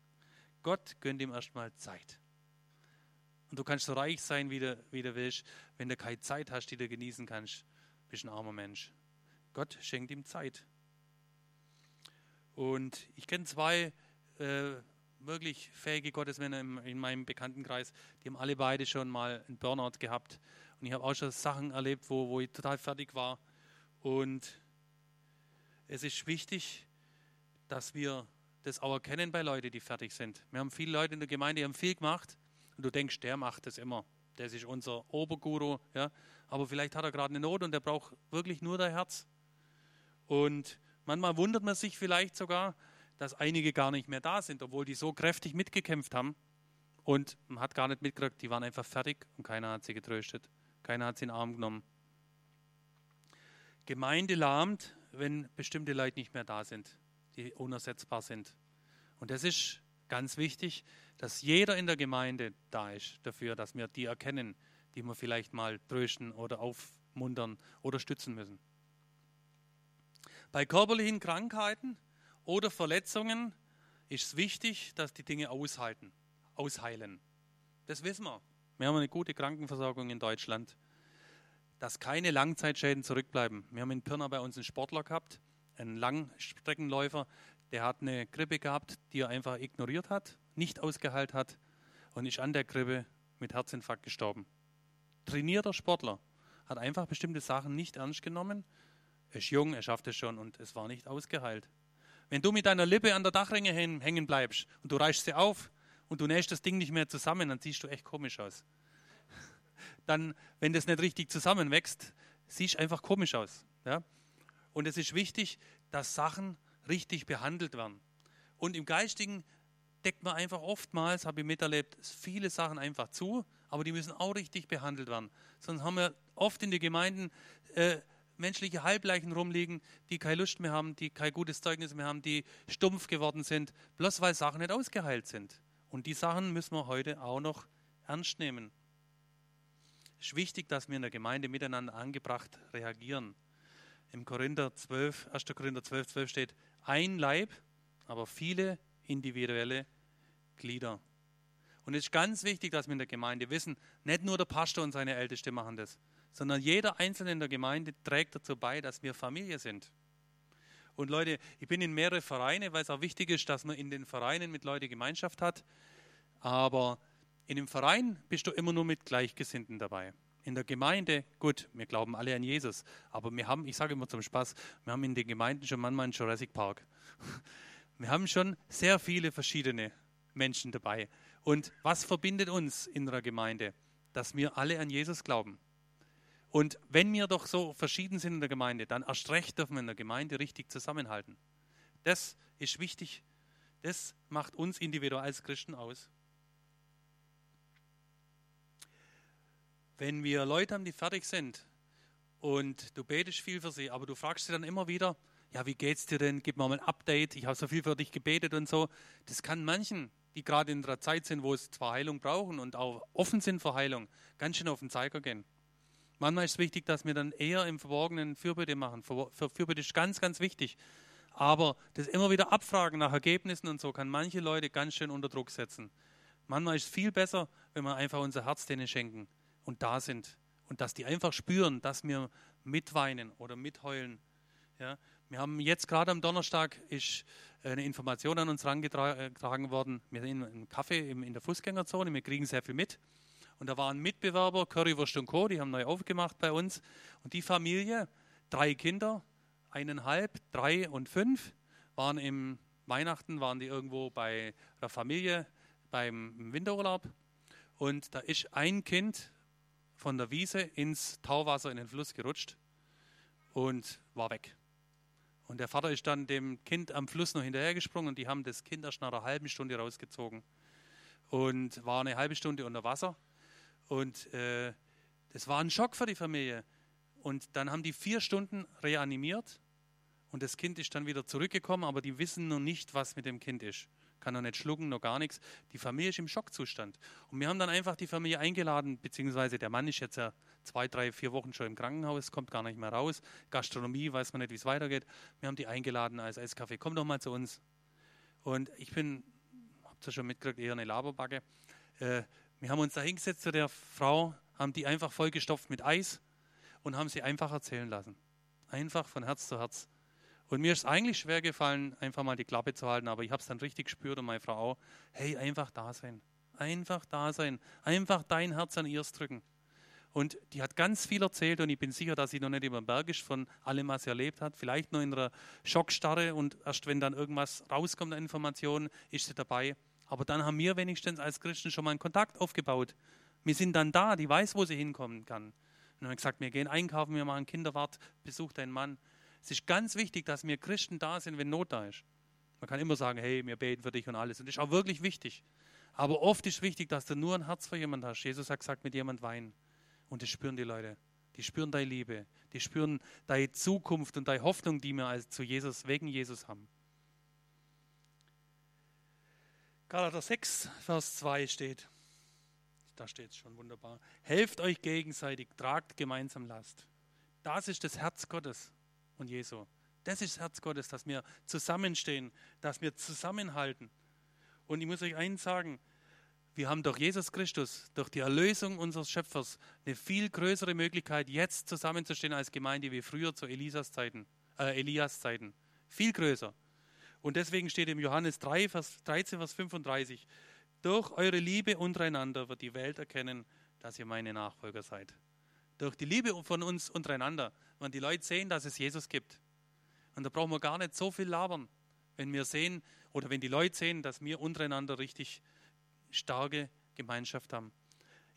Gott gönnt ihm erstmal Zeit. Und du kannst so reich sein, wie du willst. Wenn du keine Zeit hast, die du genießen kannst, bist ein armer Mensch. Gott schenkt ihm Zeit. Und ich kenne zwei wirklich fähige Gottesmänner in meinem Bekanntenkreis, die haben alle beide schon mal einen Burnout gehabt. Und ich habe auch schon Sachen erlebt, wo ich total fertig war. Und es ist wichtig, dass wir das auch erkennen bei Leuten, die fertig sind. Wir haben viele Leute in der Gemeinde, die haben viel gemacht. Und du denkst, der macht das immer. Das ist unser Oberguru. Ja? Aber vielleicht hat er gerade eine Not und der braucht wirklich nur dein Herz. Und manchmal wundert man sich vielleicht sogar, dass einige gar nicht mehr da sind, obwohl die so kräftig mitgekämpft haben und man hat gar nicht mitgekriegt, die waren einfach fertig und keiner hat sie getröstet, keiner hat sie in den Arm genommen. Gemeinde lahmt, wenn bestimmte Leute nicht mehr da sind, die unersetzbar sind. Und das ist ganz wichtig, dass jeder in der Gemeinde da ist dafür, dass wir die erkennen, die wir vielleicht mal trösten oder aufmuntern oder stützen müssen. Bei körperlichen Krankheiten oder Verletzungen ist es wichtig, dass die Dinge ausheilen. Das wissen wir. Wir haben eine gute Krankenversorgung in Deutschland, dass keine Langzeitschäden zurückbleiben. Wir haben in Pirna bei uns einen Sportler gehabt, einen Langstreckenläufer, der hat eine Grippe gehabt, die er einfach ignoriert hat, nicht ausgeheilt hat und ist an der Grippe mit Herzinfarkt gestorben. Trainierter Sportler hat einfach bestimmte Sachen nicht ernst genommen. Er ist jung, er schafft es schon und es war nicht ausgeheilt. Wenn du mit deiner Lippe an der Dachrinne hängen bleibst und du reißt sie auf und du nähst das Ding nicht mehr zusammen, dann siehst du echt komisch aus. Dann, wenn das nicht richtig zusammenwächst, siehst du einfach komisch aus. Ja? Und es ist wichtig, dass Sachen richtig behandelt werden. Und im Geistigen deckt man einfach oftmals, habe ich miterlebt, viele Sachen einfach zu, aber die müssen auch richtig behandelt werden. Sonst haben wir oft in den Gemeinden menschliche Halbleichen rumliegen, die keine Lust mehr haben, die kein gutes Zeugnis mehr haben, die stumpf geworden sind, bloß weil Sachen nicht ausgeheilt sind. Und die Sachen müssen wir heute auch noch ernst nehmen. Es ist wichtig, dass wir in der Gemeinde miteinander angebracht reagieren. Im 1. Korinther 12 steht, ein Leib, aber viele individuelle Glieder. Und es ist ganz wichtig, dass wir in der Gemeinde wissen, nicht nur der Pastor und seine Älteste machen das, sondern jeder Einzelne in der Gemeinde trägt dazu bei, dass wir Familie sind. Und Leute, ich bin in mehrere Vereine, weil es auch wichtig ist, dass man in den Vereinen mit Leuten Gemeinschaft hat. Aber in dem Verein bist du immer nur mit Gleichgesinnten dabei. In der Gemeinde, gut, wir glauben alle an Jesus, aber wir haben, ich sage immer zum Spaß, wir haben in den Gemeinden schon manchmal einen Jurassic Park. Wir haben schon sehr viele verschiedene Menschen dabei. Und was verbindet uns in der Gemeinde? Dass wir alle an Jesus glauben. Und wenn wir doch so verschieden sind in der Gemeinde, dann erst recht dürfen wir in der Gemeinde richtig zusammenhalten. Das ist wichtig. Das macht uns individuell als Christen aus. Wenn wir Leute haben, die fertig sind und du betest viel für sie, aber du fragst sie dann immer wieder, ja, wie geht's dir denn? Gib mir mal ein Update. Ich habe so viel für dich gebetet und so. Das kann manchen, die gerade in einer Zeit sind, wo es zwar Heilung brauchen und auch offen sind für Heilung, ganz schön auf den Zeiger gehen. Manchmal ist es wichtig, dass wir dann eher im Verborgenen Fürbitte machen. Fürbitte ist ganz, ganz wichtig. Aber das immer wieder Abfragen nach Ergebnissen und so kann manche Leute ganz schön unter Druck setzen. Manchmal ist es viel besser, wenn wir einfach unser Herz denen schenken und da sind. Und dass die einfach spüren, dass wir mitweinen oder mitheulen. Ja? Wir haben jetzt gerade am Donnerstag ist eine Information an uns herangetragen worden. Wir sind im Kaffee in der Fußgängerzone, wir kriegen sehr viel mit. Und da waren Mitbewerber, Currywurst und Co., die haben neu aufgemacht bei uns. Und die Familie, 3 Kinder, 1,5, 3 und 5, waren im Weihnachten, waren die irgendwo bei der Familie beim Winterurlaub. Und da ist ein Kind von der Wiese ins Tauwasser, in den Fluss gerutscht und war weg. Und der Vater ist dann dem Kind am Fluss noch hinterhergesprungen und die haben das Kind erst nach einer halben Stunde rausgezogen und war eine halbe Stunde unter Wasser. Und das war ein Schock für die Familie. Und dann haben die 4 Stunden reanimiert und das Kind ist dann wieder zurückgekommen, aber die wissen noch nicht, was mit dem Kind ist. Kann noch nicht schlucken, noch gar nichts. Die Familie ist im Schockzustand. Und wir haben dann einfach die Familie eingeladen, beziehungsweise der Mann ist jetzt ja 2, 3, 4 Wochen schon im Krankenhaus, kommt gar nicht mehr raus. Gastronomie, weiß man nicht, wie es weitergeht. Wir haben die eingeladen als Eiskaffee. Komm doch mal zu uns. Und ich bin, habt ihr schon mitgekriegt, eher eine Laberbacke. Wir haben uns da hingesetzt zu der Frau, haben die einfach vollgestopft mit Eis und haben sie einfach erzählen lassen. Einfach von Herz zu Herz. Und mir ist es eigentlich schwer gefallen, einfach mal die Klappe zu halten, aber ich habe es dann richtig gespürt und meine Frau auch. Hey, einfach da sein. Einfach da sein. Einfach dein Herz an ihrs drücken. Und die hat ganz viel erzählt und ich bin sicher, dass sie noch nicht über den Berg ist von allem, was sie erlebt hat. Vielleicht noch in einer Schockstarre und erst wenn dann irgendwas rauskommt an Informationen, ist sie dabei. Aber dann haben wir wenigstens als Christen schon mal einen Kontakt aufgebaut. Wir sind dann da, die weiß, wo sie hinkommen kann. Und dann haben wir gesagt, wir gehen einkaufen, wir machen Kinderwart, besuch deinen Mann. Es ist ganz wichtig, dass wir Christen da sind, wenn Not da ist. Man kann immer sagen, hey, wir beten für dich und alles. Und das ist auch wirklich wichtig. Aber oft ist wichtig, dass du nur ein Herz für jemanden hast. Jesus hat gesagt, mit jemandem weinen. Und das spüren die Leute. Die spüren deine Liebe. Die spüren deine Zukunft und deine Hoffnung, die wir wegen Jesus haben. Galater 6, Vers 2 steht, da steht es schon wunderbar, helft euch gegenseitig, tragt gemeinsam Last. Das ist das Herz Gottes und Jesu. Das ist das Herz Gottes, dass wir zusammenstehen, dass wir zusammenhalten. Und ich muss euch eins sagen, wir haben durch Jesus Christus, durch die Erlösung unseres Schöpfers, eine viel größere Möglichkeit, jetzt zusammenzustehen als Gemeinde wie früher zu Elias Zeiten. Viel größer. Und deswegen steht im Johannes 3, Vers 13, Vers 35, durch eure Liebe untereinander wird die Welt erkennen, dass ihr meine Nachfolger seid. Durch die Liebe von uns untereinander, wenn die Leute sehen, dass es Jesus gibt. Und da brauchen wir gar nicht so viel labern, wenn wir sehen, oder wenn die Leute sehen, dass wir untereinander richtig starke Gemeinschaft haben.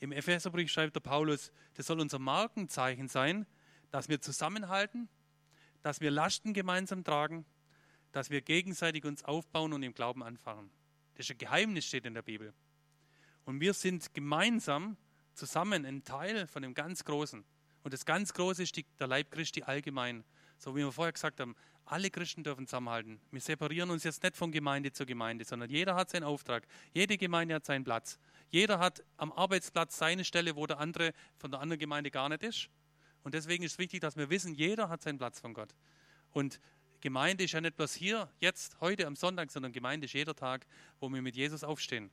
Im Epheserbrief schreibt der Paulus, das soll unser Markenzeichen sein, dass wir zusammenhalten, dass wir Lasten gemeinsam tragen, dass wir gegenseitig uns aufbauen und im Glauben anfangen. Das ist ein Geheimnis, steht in der Bibel. Und wir sind gemeinsam, zusammen, ein Teil von dem ganz Großen. Und das ganz Große ist der Leib Christi allgemein. So wie wir vorher gesagt haben, alle Christen dürfen zusammenhalten. Wir separieren uns jetzt nicht von Gemeinde zu Gemeinde, sondern jeder hat seinen Auftrag. Jede Gemeinde hat seinen Platz. Jeder hat am Arbeitsplatz seine Stelle, wo der andere von der anderen Gemeinde gar nicht ist. Und deswegen ist es wichtig, dass wir wissen, jeder hat seinen Platz von Gott. Und Gemeinde ist ja nicht bloß hier, jetzt, heute am Sonntag, sondern Gemeinde ist jeder Tag, wo wir mit Jesus aufstehen.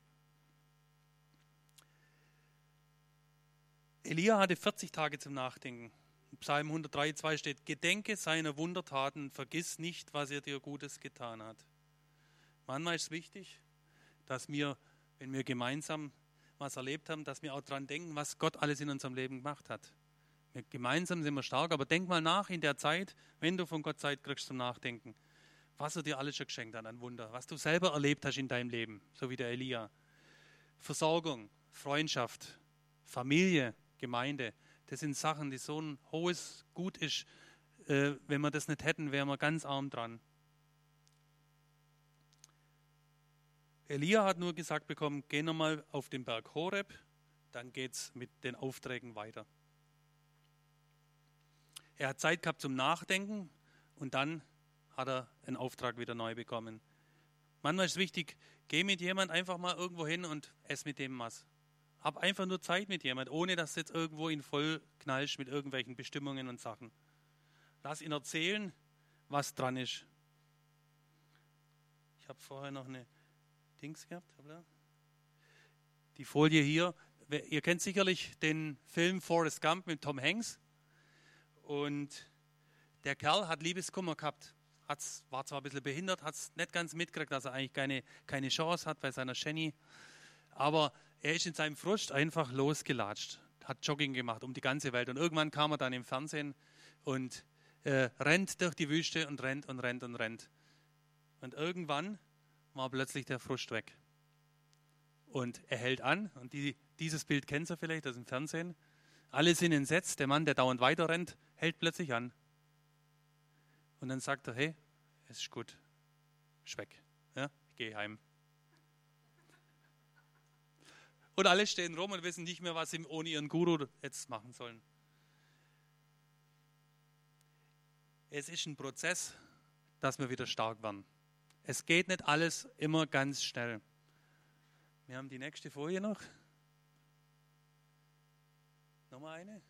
Elia hatte 40 Tage zum Nachdenken. In Psalm 103, 2 steht, gedenke seiner Wundertaten, vergiss nicht, was er dir Gutes getan hat. Manchmal ist es wichtig, dass wir, wenn wir gemeinsam was erlebt haben, dass wir auch daran denken, was Gott alles in unserem Leben gemacht hat. Wir gemeinsam sind wir stark, aber denk mal nach in der Zeit, wenn du von Gott Zeit kriegst zum Nachdenken, was er dir alles schon geschenkt hat an Wunder, was du selber erlebt hast in deinem Leben, so wie der Elia. Versorgung, Freundschaft, Familie, Gemeinde, das sind Sachen, die so ein hohes Gut ist, wenn wir das nicht hätten, wären wir ganz arm dran. Elia hat nur gesagt bekommen, geh nochmal auf den Berg Horeb, dann geht es mit den Aufträgen weiter. Er hat Zeit gehabt zum Nachdenken und dann hat er einen Auftrag wieder neu bekommen. Manchmal ist es wichtig, geh mit jemand einfach mal irgendwo hin und ess mit dem was. Hab einfach nur Zeit mit jemand, ohne dass du jetzt irgendwo ihn voll knallst mit irgendwelchen Bestimmungen und Sachen. Lass ihn erzählen, was dran ist. Ich habe vorher noch eine Dings gehabt. Die Folie hier. Ihr kennt sicherlich den Film Forrest Gump mit Tom Hanks. Und der Kerl hat Liebeskummer gehabt, war zwar ein bisschen behindert, hat es nicht ganz mitgekriegt, dass er eigentlich keine Chance hat bei seiner Jenny. Aber er ist in seinem Frust einfach losgelatscht, hat Jogging gemacht um die ganze Welt. Und irgendwann kam er dann im Fernsehen und rennt durch die Wüste und rennt. Und irgendwann war plötzlich der Frust weg. Und er hält an, und dieses Bild kennt ihr vielleicht aus dem Fernsehen. Alle sind entsetzt, der Mann, der dauernd weiter rennt, hält plötzlich an. Und dann sagt er, hey, es ist gut, ist weg, ja, ich gehe heim. Und alle stehen rum und wissen nicht mehr, was sie ohne ihren Guru jetzt machen sollen. Es ist ein Prozess, dass wir wieder stark werden. Es geht nicht alles immer ganz schnell. Wir haben die nächste Folie noch. Nochmal eine.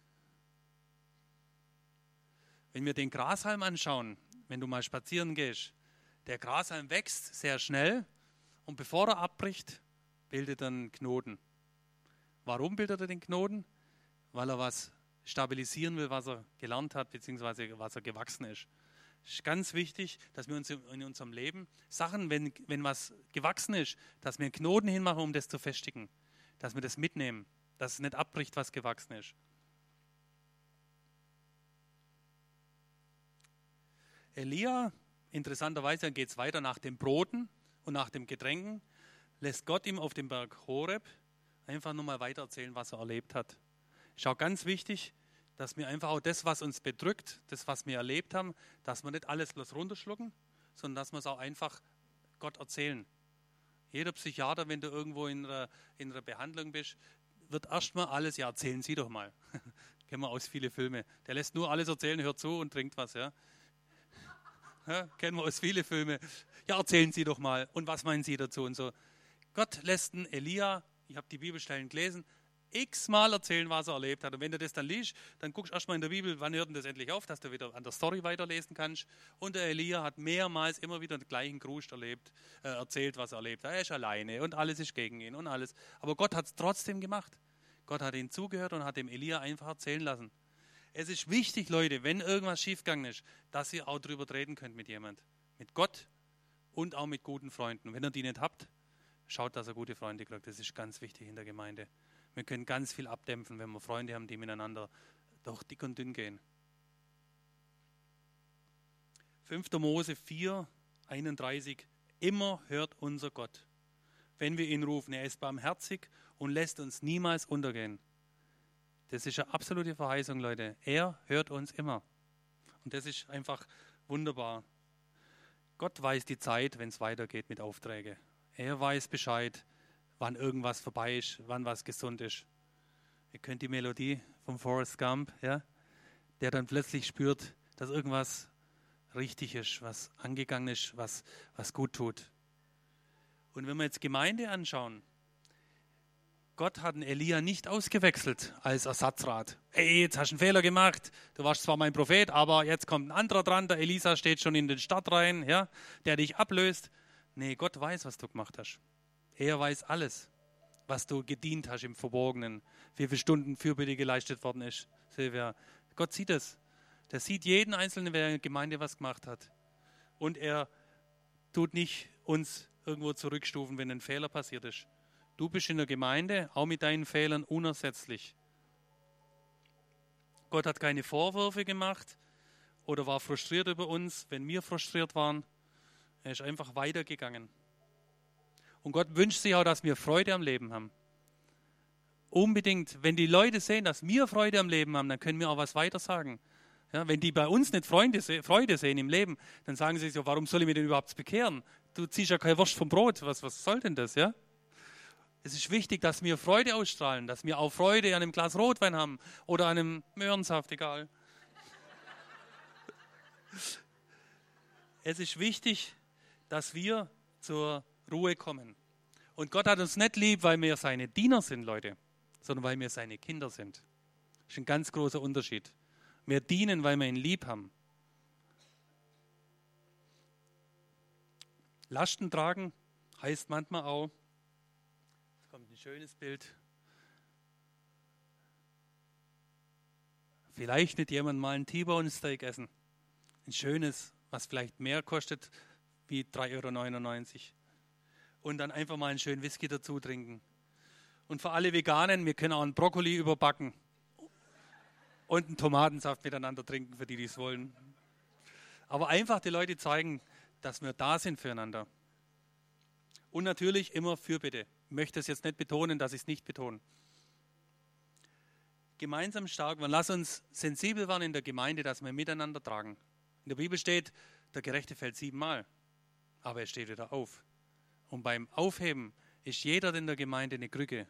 Wenn wir den Grashalm anschauen, wenn du mal spazieren gehst, der Grashalm wächst sehr schnell und bevor er abbricht, bildet er einen Knoten. Warum bildet er den Knoten? Weil er was stabilisieren will, was er gelernt hat, beziehungsweise was er gewachsen ist. Es ist ganz wichtig, dass wir uns in unserem Leben Sachen, wenn was gewachsen ist, dass wir einen Knoten hinmachen, um das zu festigen. Dass wir das mitnehmen, dass es nicht abbricht, was gewachsen ist. Elia, interessanterweise geht es weiter nach den Broten und nach dem Getränken, lässt Gott ihm auf dem Berg Horeb einfach nochmal weitererzählen, was er erlebt hat. Ist auch ganz wichtig, dass wir einfach auch das, was uns bedrückt, das, was wir erlebt haben, dass wir nicht alles bloß runterschlucken, sondern dass wir es auch einfach Gott erzählen. Jeder Psychiater, wenn du irgendwo in einer Behandlung bist, wird erstmal alles, ja, erzählen Sie doch mal. Kennen wir aus vielen Filmen. Der lässt nur alles erzählen, hört zu und trinkt was. Ja? Ja, kennen wir aus vielen Filmen. Ja, erzählen Sie doch mal. Und was meinen Sie dazu? Und so. Gott lässt einen Elia, ich habe die Bibelstellen gelesen, x-mal erzählen, was er erlebt hat. Und wenn du das dann liest, dann guckst du erstmal in der Bibel, wann hört denn das endlich auf, dass du wieder an der Story weiterlesen kannst. Und der Elia hat mehrmals immer wieder den gleichen Krust erzählt, was er erlebt hat. Er ist alleine und alles ist gegen ihn und alles. Aber Gott hat es trotzdem gemacht. Gott hat ihm zugehört und hat dem Elia einfach erzählen lassen. Es ist wichtig, Leute, wenn irgendwas schiefgegangen ist, dass ihr auch drüber reden könnt mit jemand. Mit Gott und auch mit guten Freunden. Und wenn ihr die nicht habt, schaut, dass ihr gute Freunde kriegt. Das ist ganz wichtig in der Gemeinde. Wir können ganz viel abdämpfen, wenn wir Freunde haben, die miteinander doch dick und dünn gehen. 5. Mose 4, 31. Immer hört unser Gott, wenn wir ihn rufen. Er ist barmherzig und lässt uns niemals untergehen. Das ist eine absolute Verheißung, Leute. Er hört uns immer. Und das ist einfach wunderbar. Gott weiß die Zeit, wenn es weitergeht mit Aufträgen. Er weiß Bescheid, wann irgendwas vorbei ist, wann was gesund ist. Ihr kennt die Melodie von Forrest Gump, ja? Der dann plötzlich spürt, dass irgendwas richtig ist, was angegangen ist, was gut tut. Und wenn wir jetzt Gemeinde anschauen, Gott hat den Elia nicht ausgewechselt als Ersatzrat. Ey, jetzt hast du einen Fehler gemacht, du warst zwar mein Prophet, aber jetzt kommt ein anderer dran, der Elisa steht schon in den Stadtreihen, ja? Der dich ablöst. Nee, Gott weiß, was du gemacht hast. Er weiß alles, was du gedient hast im Verborgenen, wie viele Stunden Fürbitte geleistet worden ist, Silvia. Gott sieht es. Der sieht jeden Einzelnen, wer in der Gemeinde was gemacht hat. Und er tut nicht uns irgendwo zurückstufen, wenn ein Fehler passiert ist. Du bist in der Gemeinde, auch mit deinen Fehlern, unersetzlich. Gott hat keine Vorwürfe gemacht oder war frustriert über uns, wenn wir frustriert waren. Er ist einfach weitergegangen. Und Gott wünscht sich auch, dass wir Freude am Leben haben. Unbedingt, wenn die Leute sehen, dass wir Freude am Leben haben, dann können wir auch was weiter sagen. Ja, wenn die bei uns nicht Freude sehen im Leben, dann sagen sie so, warum soll ich mich denn überhaupt bekehren? Du ziehst ja keine Wurst vom Brot, was soll denn das? Ja? Es ist wichtig, dass wir Freude ausstrahlen, dass wir auch Freude an einem Glas Rotwein haben oder an einem Möhrensaft, egal. Es ist wichtig, dass wir zur Ruhe kommen. Und Gott hat uns nicht lieb, weil wir seine Diener sind, Leute, sondern weil wir seine Kinder sind. Das ist ein ganz großer Unterschied. Wir dienen, weil wir ihn lieb haben. Lasten tragen heißt manchmal auch, es kommt ein schönes Bild, vielleicht mit jemandem mal ein T-Bone-Steak essen. Ein schönes, was vielleicht mehr kostet wie 3,99 Euro. Und dann einfach mal einen schönen Whisky dazu trinken. Und für alle Veganen, wir können auch einen Brokkoli überbacken und einen Tomatensaft miteinander trinken, für die, die es wollen. Aber einfach die Leute zeigen, dass wir da sind füreinander. Und natürlich immer Fürbitte. Ich möchte es jetzt nicht betonen, dass ich es nicht betone. Gemeinsam stark werden. Lass uns sensibel werden in der Gemeinde, dass wir miteinander tragen. In der Bibel steht, der Gerechte fällt 7-mal, aber er steht wieder auf. Und beim Aufheben ist jeder in der Gemeinde eine Krücke,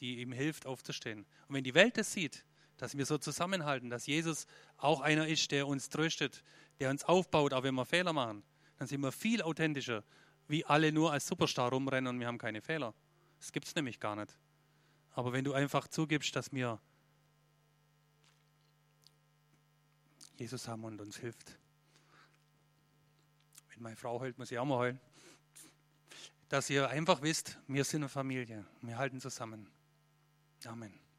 die ihm hilft, aufzustehen. Und wenn die Welt das sieht, dass wir so zusammenhalten, dass Jesus auch einer ist, der uns tröstet, der uns aufbaut, auch wenn wir Fehler machen, dann sind wir viel authentischer, wie alle nur als Superstar rumrennen und wir haben keine Fehler. Das gibt es nämlich gar nicht. Aber wenn du einfach zugibst, dass wir Jesus haben und uns hilft. Wenn meine Frau heult, muss ich auch mal heulen. Dass ihr einfach wisst, wir sind eine Familie. Wir halten zusammen. Amen.